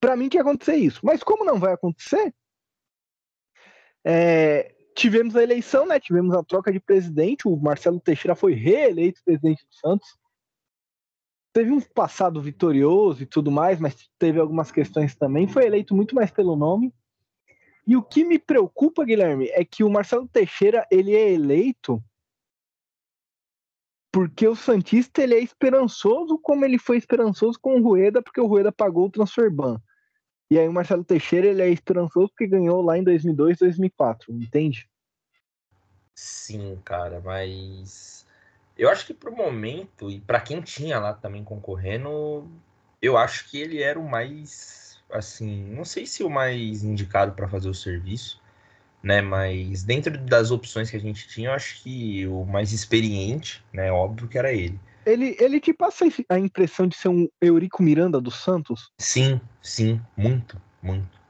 Pra mim que ia acontecer isso. Mas como não vai acontecer, é, tivemos a eleição, né? Tivemos a troca de presidente, o Marcelo Teixeira foi reeleito presidente do Santos. Teve um passado vitorioso e tudo mais, mas teve algumas questões também. Foi eleito muito mais pelo nome. E o que me preocupa, Guilherme, é que o Marcelo Teixeira, ele é eleito... porque o Santista, ele é esperançoso, como ele foi esperançoso com o Rueda, porque o Rueda pagou o transfer ban. E aí o Marcelo Teixeira, ele é esperançoso porque ganhou lá em dois mil e dois, dois mil e quatro, entende? Sim, cara, mas eu acho que pro momento, e pra quem tinha lá também concorrendo, eu acho que ele era o mais, assim, não sei se o mais indicado pra fazer o serviço, né, mas dentro das opções que a gente tinha, eu acho que o mais experiente, né, óbvio que era ele. Ele, ele te passa a impressão de ser um Eurico Miranda dos Santos? Sim, sim, muito, muito.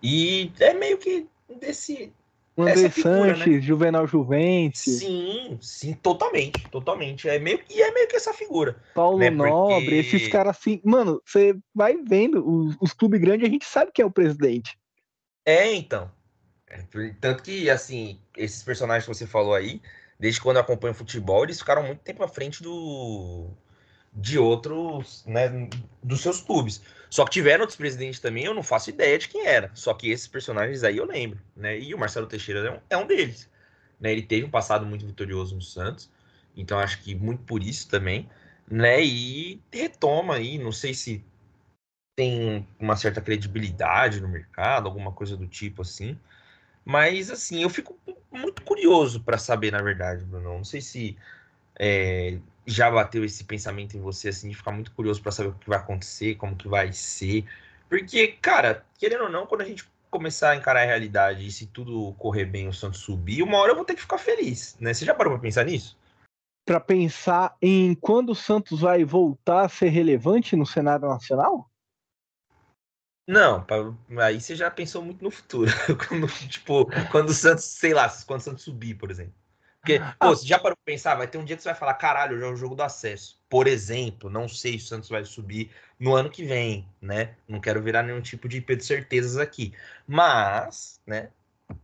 E é meio que desse... André Sanches, né? Juvenal Juvente. Sim, sim, totalmente, totalmente. É meio, e é meio que essa figura. Paulo, né? Nobre, porque... esses caras assim... Mano, você vai vendo, os, os clubes grandes, a gente sabe quem é o presidente. É, então... Tanto que, assim, esses personagens que você falou aí, desde quando eu acompanho futebol, eles ficaram muito tempo à frente do de outros, né, dos seus clubes. Só que tiveram outros presidentes também, eu não faço ideia de quem era. Só que esses personagens aí eu lembro, né? E o Marcelo Teixeira é um, é um deles, né? Ele teve um passado muito vitorioso no Santos, então acho que muito por isso também, né? E retoma aí, não sei se tem uma certa credibilidade no mercado, alguma coisa do tipo assim. Mas, assim, eu fico muito curioso para saber, na verdade, Bruno. Não sei se é, já bateu esse pensamento em você, assim, de ficar muito curioso para saber o que vai acontecer, como que vai ser. Porque, cara, querendo ou não, quando a gente começar a encarar a realidade e se tudo correr bem, o Santos subir, uma hora eu vou ter que ficar feliz, né? Você já parou para pensar nisso? Para pensar em quando o Santos vai voltar a ser relevante no cenário nacional? Não, aí você já pensou muito no futuro. Quando, tipo, quando o Santos, sei lá, quando o Santos subir, por exemplo. Porque, pô, você já parou pra pensar, vai ter um dia que você vai falar, caralho, já é o jogo do acesso. Por exemplo, não sei se o Santos vai subir no ano que vem, né? Não quero virar nenhum tipo de I P de certezas aqui. Mas, né,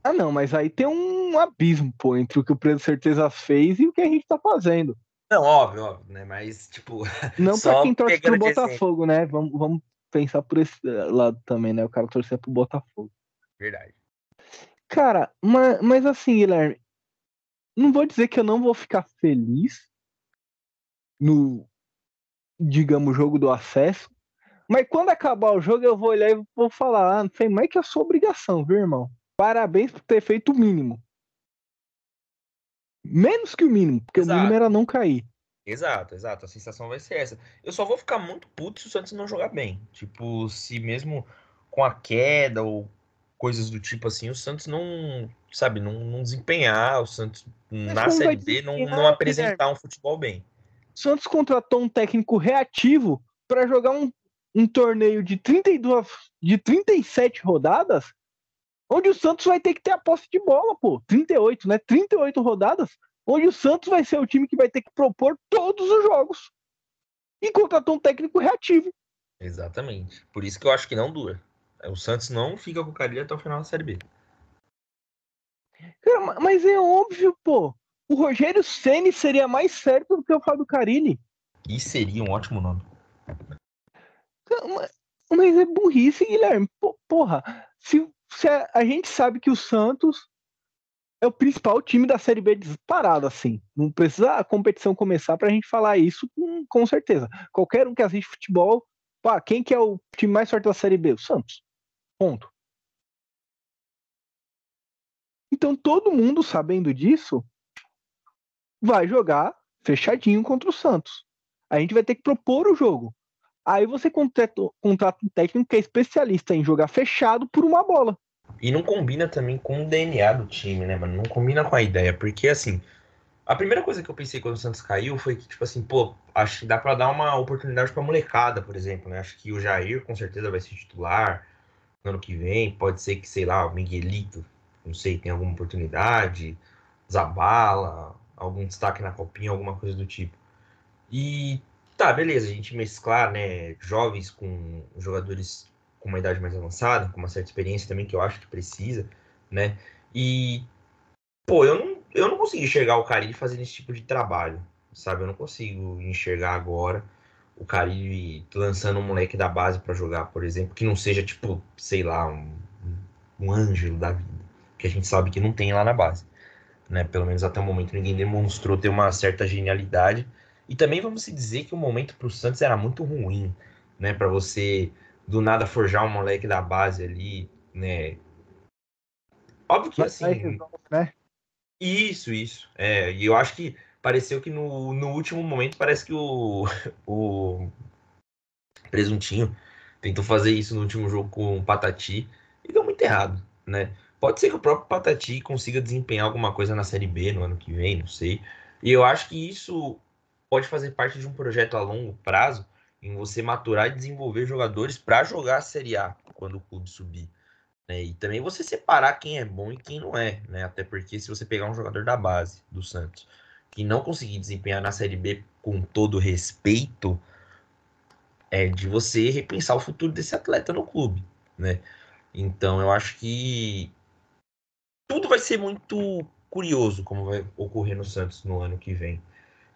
Ah, não, mas aí tem um abismo, pô, entre o que o Pedro Certeza fez e o que a gente tá fazendo. Não, óbvio, óbvio, né? Mas, tipo... Não só pra quem torce pro Botafogo, né? Vamos, vamos pensar por esse lado também, né? O cara torcer pro Botafogo. Verdade. Cara, mas, mas assim, Guilherme, não vou dizer que eu não vou ficar feliz no, digamos, jogo do acesso, mas quando acabar o jogo eu vou olhar e vou falar, ah, não sei mais que é a sua obrigação, viu, irmão? Parabéns por ter feito o mínimo. Menos que o mínimo, porque exato. O mínimo era não cair. Exato, exato. A sensação vai ser essa. Eu só vou ficar muito puto se o Santos não jogar bem. Tipo, se mesmo com a queda ou coisas do tipo assim, o Santos não, sabe, não, não desempenhar, o Santos mas na Série B não, não apresentar um futebol bem. O Santos contratou um técnico reativo para jogar um, um torneio de, trinta e duas, de trinta e sete rodadas onde o Santos vai ter que ter a posse de bola, pô. trinta e oito, né? trinta e oito rodadas, onde o Santos vai ser o time que vai ter que propor todos os jogos. E contratou um técnico reativo. Exatamente. Por isso que eu acho que não dura. O Santos não fica com o Carilho até o final da Série B. Cara, mas é óbvio, pô. O Rogério Ceni seria mais certo do que o Fábio Carilli. E seria um ótimo nome. Mas, mas é burrice, Guilherme. Porra, se... Se a, a gente sabe que o Santos é o principal time da Série B disparado, assim. Não precisa a competição começar pra gente falar isso com, com certeza. Qualquer um que assiste futebol, pá, quem que é o time mais forte da Série B? O Santos. Ponto. Então todo mundo, sabendo disso, vai jogar fechadinho contra o Santos. A gente vai ter que propor o jogo. Aí você contrata, contrata um técnico que é especialista em jogar fechado por uma bola. E não combina também com o D N A do time, né, mano? Não combina com a ideia, porque, assim, a primeira coisa que eu pensei quando o Santos caiu foi que, tipo assim, pô, acho que dá pra dar uma oportunidade pra molecada, por exemplo, né? Acho que o Jair, com certeza, vai ser titular no ano que vem. Pode ser que, sei lá, o Miguelito, não sei, tem alguma oportunidade, Zabala, algum destaque na Copinha, alguma coisa do tipo. E... tá, beleza, a gente mesclar, né, jovens com jogadores com uma idade mais avançada, com uma certa experiência também, que eu acho que precisa, né, e, pô, eu não, eu não consigo enxergar o Carille fazendo esse tipo de trabalho, sabe, eu não consigo enxergar agora o Carille lançando um moleque da base pra jogar, por exemplo, que não seja, tipo, sei lá, um, um Ângelo da vida, que a gente sabe que não tem lá na base, né, pelo menos até o momento ninguém demonstrou ter uma certa genialidade. E também vamos dizer que o momento para o Santos era muito ruim, né? Para você, do nada, forjar um moleque da base ali, né? Óbvio que assim... Resolve, né? Isso, isso. É, e eu acho que pareceu que no, no último momento parece que o, o Presuntinho tentou fazer isso no último jogo com o Patati e deu muito errado, né? Pode ser que o próprio Patati consiga desempenhar alguma coisa na Série B no ano que vem, não sei. E eu acho que isso... pode fazer parte de um projeto a longo prazo em você maturar e desenvolver jogadores para jogar a Série A quando o clube subir. Né? E também você separar quem é bom e quem não é. Né? Até porque se você pegar um jogador da base do Santos que não conseguir desempenhar na Série B com todo respeito, é de você repensar o futuro desse atleta no clube. Né? Então eu acho que tudo vai ser muito curioso como vai ocorrer no Santos no ano que vem.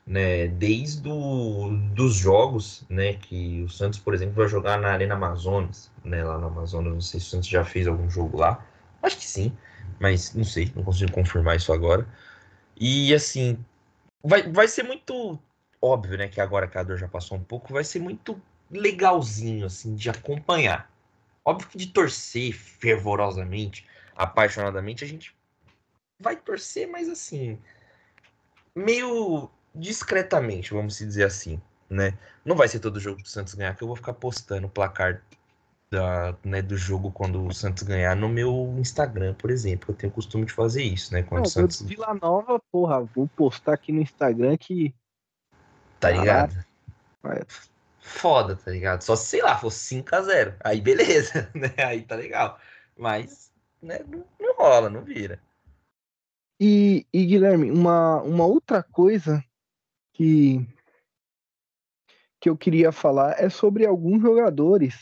Né, desde o, dos jogos, né, que o Santos, por exemplo, vai jogar na Arena Amazonas, né, lá no Amazonas, não sei se o Santos já fez algum jogo lá, acho que sim, mas não sei, não consigo confirmar isso agora, e assim, vai, vai ser muito óbvio, né, que agora que a dor já passou um pouco, vai ser muito legalzinho, assim, de acompanhar, óbvio que de torcer fervorosamente, apaixonadamente, a gente vai torcer, mas assim, meio... discretamente, vamos dizer assim, né? Não vai ser todo jogo que o Santos ganhar que eu vou ficar postando o placar da, né, do jogo quando o Santos ganhar no meu Instagram, por exemplo. Eu tenho o costume de fazer isso, né? Quando não, o Santos... Vila Nova, porra, vou postar aqui no Instagram que... Tá ligado? Ah, foda, tá ligado? Só se, sei lá, fosse cinco a zero. Aí beleza, né? Aí tá legal. Mas, né, não, não rola, não vira. E, e Guilherme, uma, uma outra coisa... Que, que eu queria falar é sobre alguns jogadores.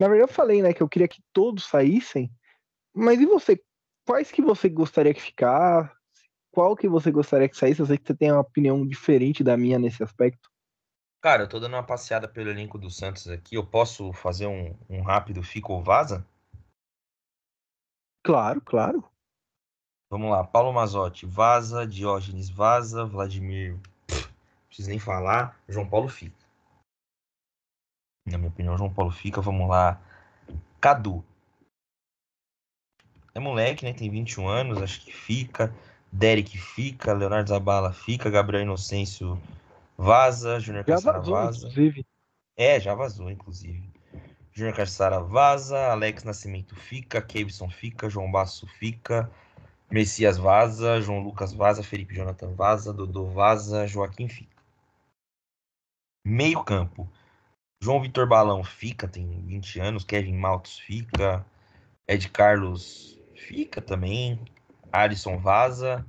Na verdade eu falei, né, que eu queria que todos saíssem, Mas e você? Quais que você gostaria que ficasse? Qual que você gostaria que saísse? Eu sei que você tem uma opinião diferente da minha nesse aspecto. Cara, eu tô dando uma passeada pelo elenco do Santos aqui. Eu posso fazer um, um rápido fica ou vaza? Claro, claro. Vamos lá. Paulo Mazzotti, vaza. Diógenes, vaza. Vladimir, pff, não preciso nem falar. João Paulo fica. Na minha opinião, João Paulo fica. Vamos lá. Cadu. É moleque, né? Tem vinte e um anos, acho que fica. Derek fica, Leonardo Zabala fica, Gabriel Inocêncio vaza, Júnior Caçara vaza. Inclusive. É, já vazou, inclusive. Júnior Caçara vaza, Alex Nascimento fica, Kevson fica, João Basso fica, Messias vaza, João Lucas vaza, Felipe Jonathan vaza, Dodô vaza, Joaquim fica. Meio campo. João Vitor Balão fica, tem vinte anos, Kevin Maltos fica, Ed Carlos fica também, Alisson vaza,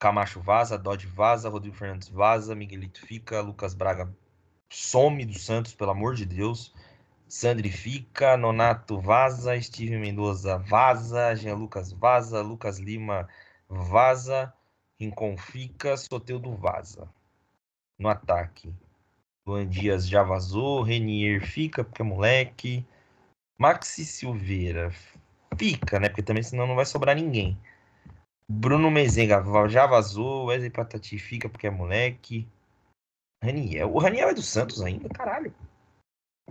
Camacho vaza, Dodge vaza, Rodrigo Fernandes vaza, Miguelito fica, Lucas Braga some do Santos, pelo amor de Deus, Sandri fica, Nonato vaza, Steven Mendoza vaza, Jean Lucas vaza, Lucas Lima vaza, Rincon fica, Soteldo vaza. No ataque, Luan Dias já vazou, Renier fica, porque é moleque, Maxi Silveira fica, né, porque também senão não vai sobrar ninguém. Bruno Mezenga já vazou, Wesley Patati fica porque é moleque. Raniel, o Raniel é do Santos ainda, caralho.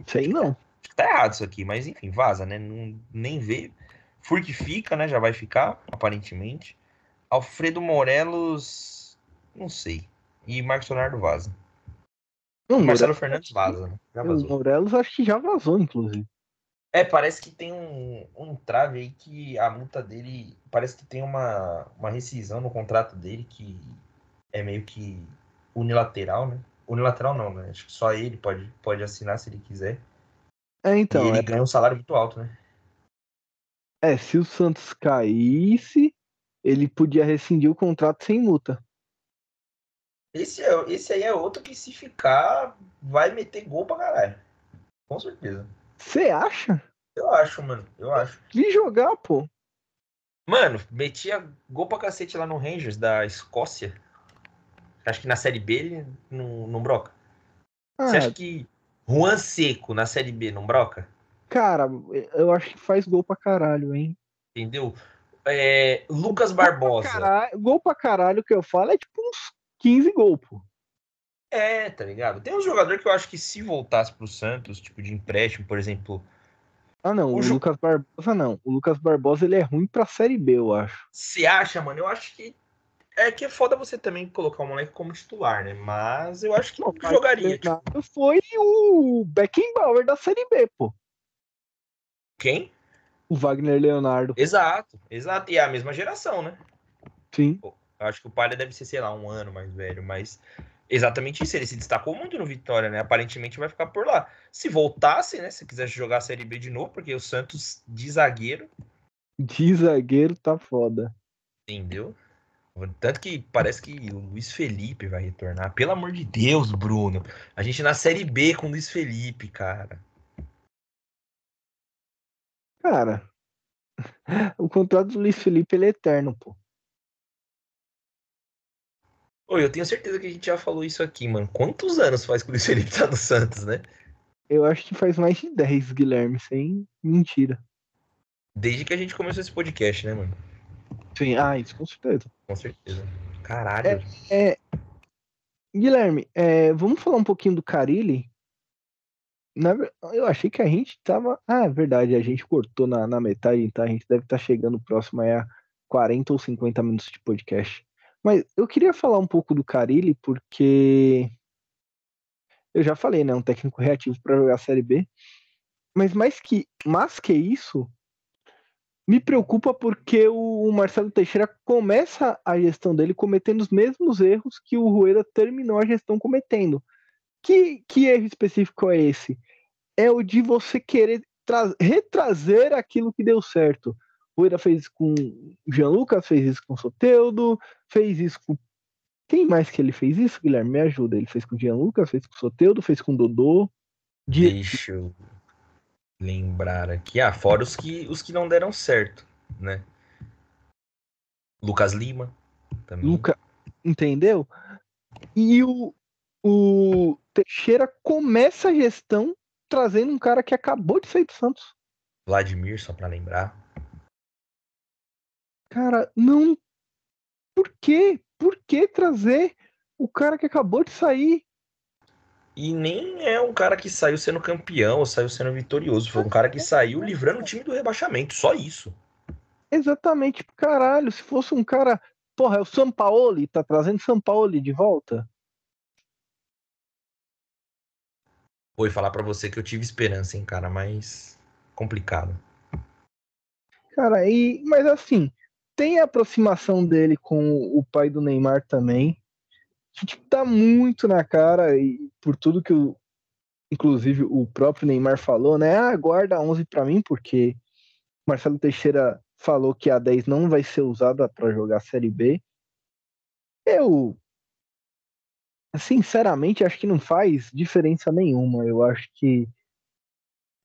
Sei não. Acho que tá errado isso aqui, mas enfim, vaza, né? Não, nem vê. Furk fica, né? Já vai ficar, aparentemente. Alfredo Morelos, não sei. E Marcos Leonardo vaza. Não, Marcelo Morelos, Fernandes vaza, né? Já vazou. O Morelos acho que já vazou, inclusive. É, parece que tem um, um trave aí que a multa dele... Parece que tem uma, uma rescisão no contrato dele que é meio que unilateral, né? Unilateral não, né? Acho que só ele pode, pode assinar se ele quiser. É, então... E ele é... ganha um salário muito alto, né? É, se o Santos caísse, ele podia rescindir o contrato sem multa. Esse, é, esse aí é outro que se ficar, vai meter gol pra caralho. Com certeza. Você acha? Eu acho, mano. Eu acho. Vi jogar, pô. Mano, metia gol pra cacete lá no Rangers da Escócia. Acho que na Série B ele não, não broca. Ah, você acha que Juan Seco na Série B não broca? Cara, eu acho que faz gol pra caralho, hein? Entendeu? É, Lucas gol Barbosa. Pra caralho, gol pra caralho que eu falo é tipo uns quinze gols, pô. É, tá ligado? Tem um jogador que eu acho que se voltasse pro Santos, tipo de empréstimo, por exemplo... Ah, não, o, o Ju... Lucas Barbosa não. O Lucas Barbosa, ele é ruim pra Série B, eu acho. Você acha, mano? Eu acho que... É que é foda você também colocar o moleque como titular, né? Mas eu acho que não, não jogaria. Tipo... Foi o Beckenbauer da Série B, pô. Quem? O Wagner Leonardo. Exato, exato. E é a mesma geração, né? Sim. Pô, eu acho que o Palha deve ser, sei lá, um ano mais velho, mas... Exatamente isso, ele se destacou muito no Vitória, né? Aparentemente vai ficar por lá. Se voltasse, né? Se quisesse jogar a Série B de novo, porque o Santos de zagueiro... De zagueiro tá foda. Entendeu? Tanto que parece que o Luiz Felipe vai retornar. Pelo amor de Deus, Bruno. A gente na Série B com o Luiz Felipe, cara. Cara, o contrato do Luiz Felipe ele é eterno, pô. Oi, eu tenho certeza que a gente já falou isso aqui, mano. Quantos anos faz que o Luiz Felipe tá no Santos, né? Eu acho que faz mais de dez, Guilherme, sem mentira. Desde que a gente começou esse podcast, né, mano? Sim, ah, isso com certeza. Com certeza. Caralho. É, é... Guilherme, é... vamos falar um pouquinho do Carilli? Na... Eu achei que a gente tava... Ah, é verdade, a gente cortou na, na metade, então a gente deve estar tá chegando próximo aí a quarenta ou cinquenta minutos de podcast. Mas eu queria falar um pouco do Carilli, porque eu já falei, né? Um técnico reativo para jogar a Série B. Mas mais que, mais que isso, me preocupa porque o Marcelo Teixeira começa a gestão dele cometendo os mesmos erros que o Rueda terminou a gestão cometendo. Que, que erro específico é esse? É o de você querer tra- retrazer aquilo que deu certo. Rueda fez isso com o Jean Lucas, fez isso com o Soteldo, fez isso com... Quem mais que ele fez isso, Guilherme? Me ajuda. Ele fez com o Jean Lucas, fez com o Soteldo, fez com o Dodô. De... Deixa eu lembrar aqui. Ah, fora os que, os que não deram certo. né? Lucas Lima também. Luca, entendeu? E o, o Teixeira começa a gestão trazendo um cara que acabou de sair do Santos. Vladimir, só pra lembrar. Cara, não... Por quê? Por que trazer o cara que acabou de sair? E nem é um cara que saiu sendo campeão ou saiu sendo vitorioso. Foi um cara que saiu livrando o time do rebaixamento. Só isso. Exatamente. Caralho, se fosse um cara... Porra, é o Sampaoli. Tá trazendo Sampaoli de volta? Vou falar pra você que eu tive esperança, hein, cara. Mas... complicado. Cara, e... mas assim... tem a aproximação dele com o pai do Neymar também. Que tipo, tá muito na cara, e por tudo que o, inclusive o próprio Neymar falou, né? Ah, guarda onze pra mim, porque Marcelo Teixeira falou que a dez não vai ser usada pra jogar Série B. Eu, sinceramente, acho que não faz diferença nenhuma. Eu acho que,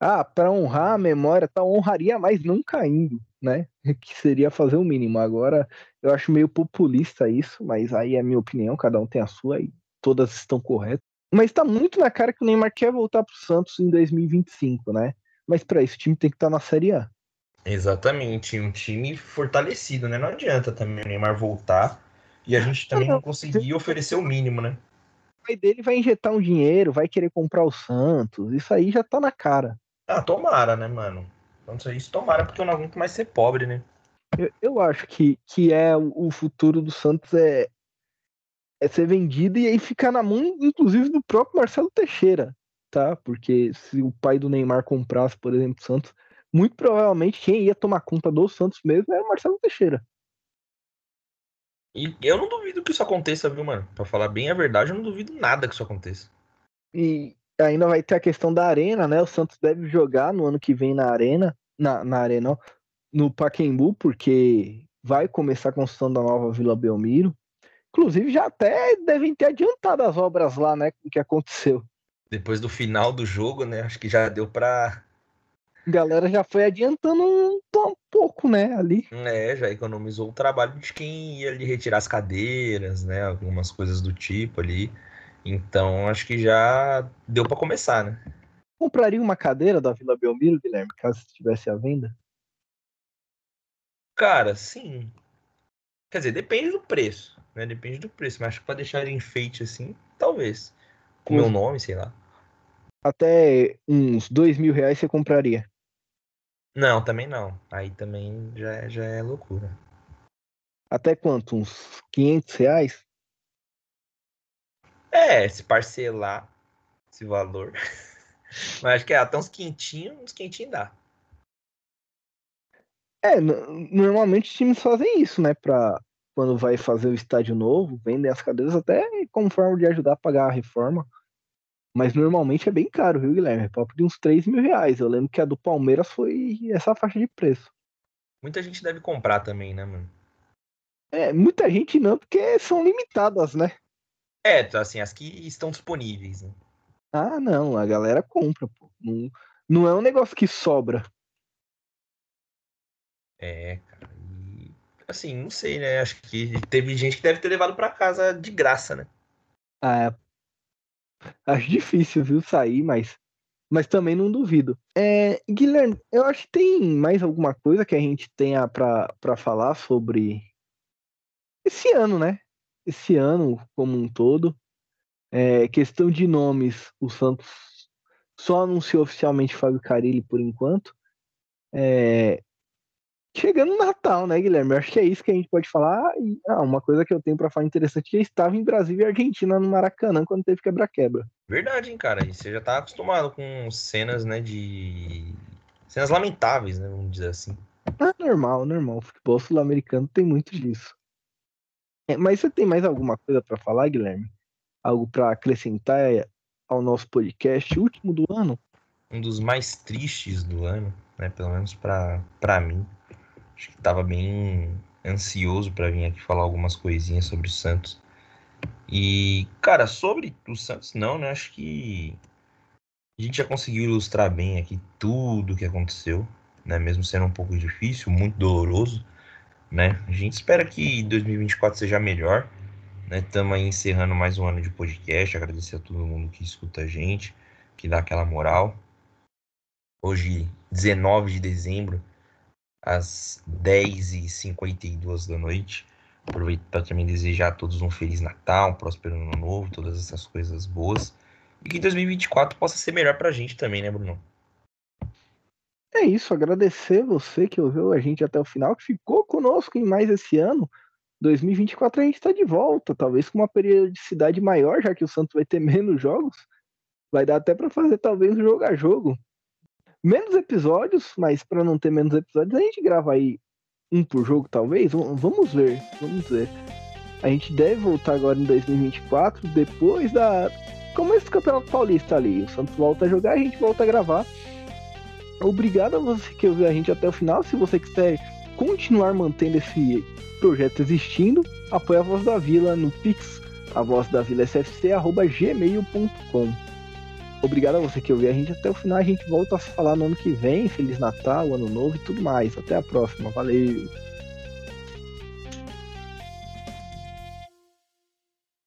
ah, pra honrar a memória, tá, honraria mais não caindo, né? Que seria fazer o mínimo. Agora, eu acho meio populista isso, mas aí é a minha opinião, cada um tem a sua e todas estão corretas. Mas tá muito na cara que o Neymar quer voltar pro Santos em dois mil e vinte e cinco, né? Mas pra isso o time tem que estar na Série A. Exatamente, um time fortalecido, né? Não adianta também o Neymar voltar e a gente também não, não conseguir não. oferecer o mínimo, né? O pai dele vai injetar um dinheiro, vai querer comprar o Santos, isso aí já tá na cara. Ah, tomara, né, mano? Então, isso tomara, porque eu não aguento mais ser pobre, né? Eu, eu acho que, que é o futuro do Santos é, é ser vendido e aí ficar na mão, inclusive, do próprio Marcelo Teixeira, tá? Porque se o pai do Neymar comprasse, por exemplo, o Santos, muito provavelmente quem ia tomar conta do Santos mesmo era o Marcelo Teixeira. E eu não duvido que isso aconteça, viu, mano? Pra falar bem a verdade, eu não duvido nada que isso aconteça. E ainda vai ter a questão da Arena, né? O Santos deve jogar no ano que vem na Arena. Na, na Arena, no Pacaembu, porque vai começar a construção da nova Vila Belmiro. Inclusive, já até devem ter adiantado as obras lá, né? O que aconteceu. Depois do final do jogo, né? Acho que já deu pra... a galera já foi adiantando um, um pouco, né? Ali. É, já economizou o trabalho de quem ia ali retirar as cadeiras, né? Algumas coisas do tipo ali. Então, acho que já deu pra começar, né? Compraria uma cadeira da Vila Belmiro, Guilherme, caso estivesse à venda? Cara, sim. Quer dizer, depende do preço, né? Depende do preço, mas acho que pra deixar ele enfeite assim, talvez. Com o meu nome, sei lá. Até uns dois mil reais você compraria? Não, também não. Aí também já, já é loucura. Até quanto? Uns quinhentos reais? É, se parcelar esse valor... Mas acho que é até uns quentinhos, uns quentinhos dá. É, n- normalmente os times fazem isso, né? Pra quando vai fazer o estádio novo, vendem as cadeiras até como forma de ajudar a pagar a reforma. Mas normalmente é bem caro, viu, Guilherme? É papo de uns três mil reais. Eu lembro que a do Palmeiras foi essa faixa de preço. Muita gente deve comprar também, né, mano? É, muita gente não, porque são limitadas, né? É, assim, as que estão disponíveis, né? Ah, não, a galera compra, pô. Não, não é um negócio que sobra. É, cara. E, assim, não sei, né? Acho que teve gente que deve ter levado pra casa de graça, né? Ah, acho difícil, viu, sair, mas, mas também não duvido. É, Guilherme, eu acho que tem mais alguma coisa que a gente tenha pra, pra falar sobre esse ano, né? Esse ano como um todo. É, questão de nomes, o Santos só anunciou oficialmente Fábio Carille por enquanto. É, chegando no Natal, né, Guilherme? Eu acho que é isso que a gente pode falar. E, ah, uma coisa que eu tenho pra falar interessante, eu estava em Brasil e Argentina no Maracanã quando teve quebra-quebra. Verdade, hein, cara? E você já tá acostumado com cenas, né, de... cenas lamentáveis, né, vamos dizer assim. Ah, normal, normal. O futebol sul-americano tem muito disso. É, mas você tem mais alguma coisa pra falar, Guilherme? Algo para acrescentar ao nosso podcast, último do ano? Um dos mais tristes do ano, né? Pelo menos para mim. Acho que estava bem ansioso para vir aqui falar algumas coisinhas sobre o Santos. E, cara, sobre o Santos não, né? Acho que a gente já conseguiu ilustrar bem aqui tudo o que aconteceu, né? Mesmo sendo um pouco difícil, muito doloroso, né? A gente espera que dois mil e vinte e quatro seja melhor, né? Estamos aí encerrando mais um ano de podcast. Agradecer a todo mundo que escuta a gente, que dá aquela moral. Hoje, dezenove de dezembro, às dez e cinquenta e dois da noite. Aproveito para também desejar a todos um Feliz Natal, um próspero Ano Novo, todas essas coisas boas. E que dois mil e vinte e quatro possa ser melhor pra gente também, né, Bruno? É isso, agradecer você que ouviu a gente até o final, que ficou conosco em mais esse ano. dois mil e vinte e quatro a gente tá de volta, talvez com uma periodicidade maior, já que o Santos vai ter menos jogos. Vai dar até pra fazer talvez um jogo a jogo. Menos episódios, mas pra não ter menos episódios, a gente grava aí um por jogo, talvez. Vamos ver, vamos ver. A gente deve voltar agora em dois mil e vinte e quatro, depois da... começo do Campeonato Paulista ali. O Santos volta a jogar, a gente volta a gravar. Obrigado a você que ouviu a gente até o final. Se você quiser continuar mantendo esse projeto existindo, apoia a Voz da Vila no Pix, a voz da vila s f c arroba gmail ponto com. Obrigado a você que ouviu a gente até o final. A gente volta a se falar no ano que vem. Feliz Natal, Ano Novo e tudo mais. Até a próxima. Valeu!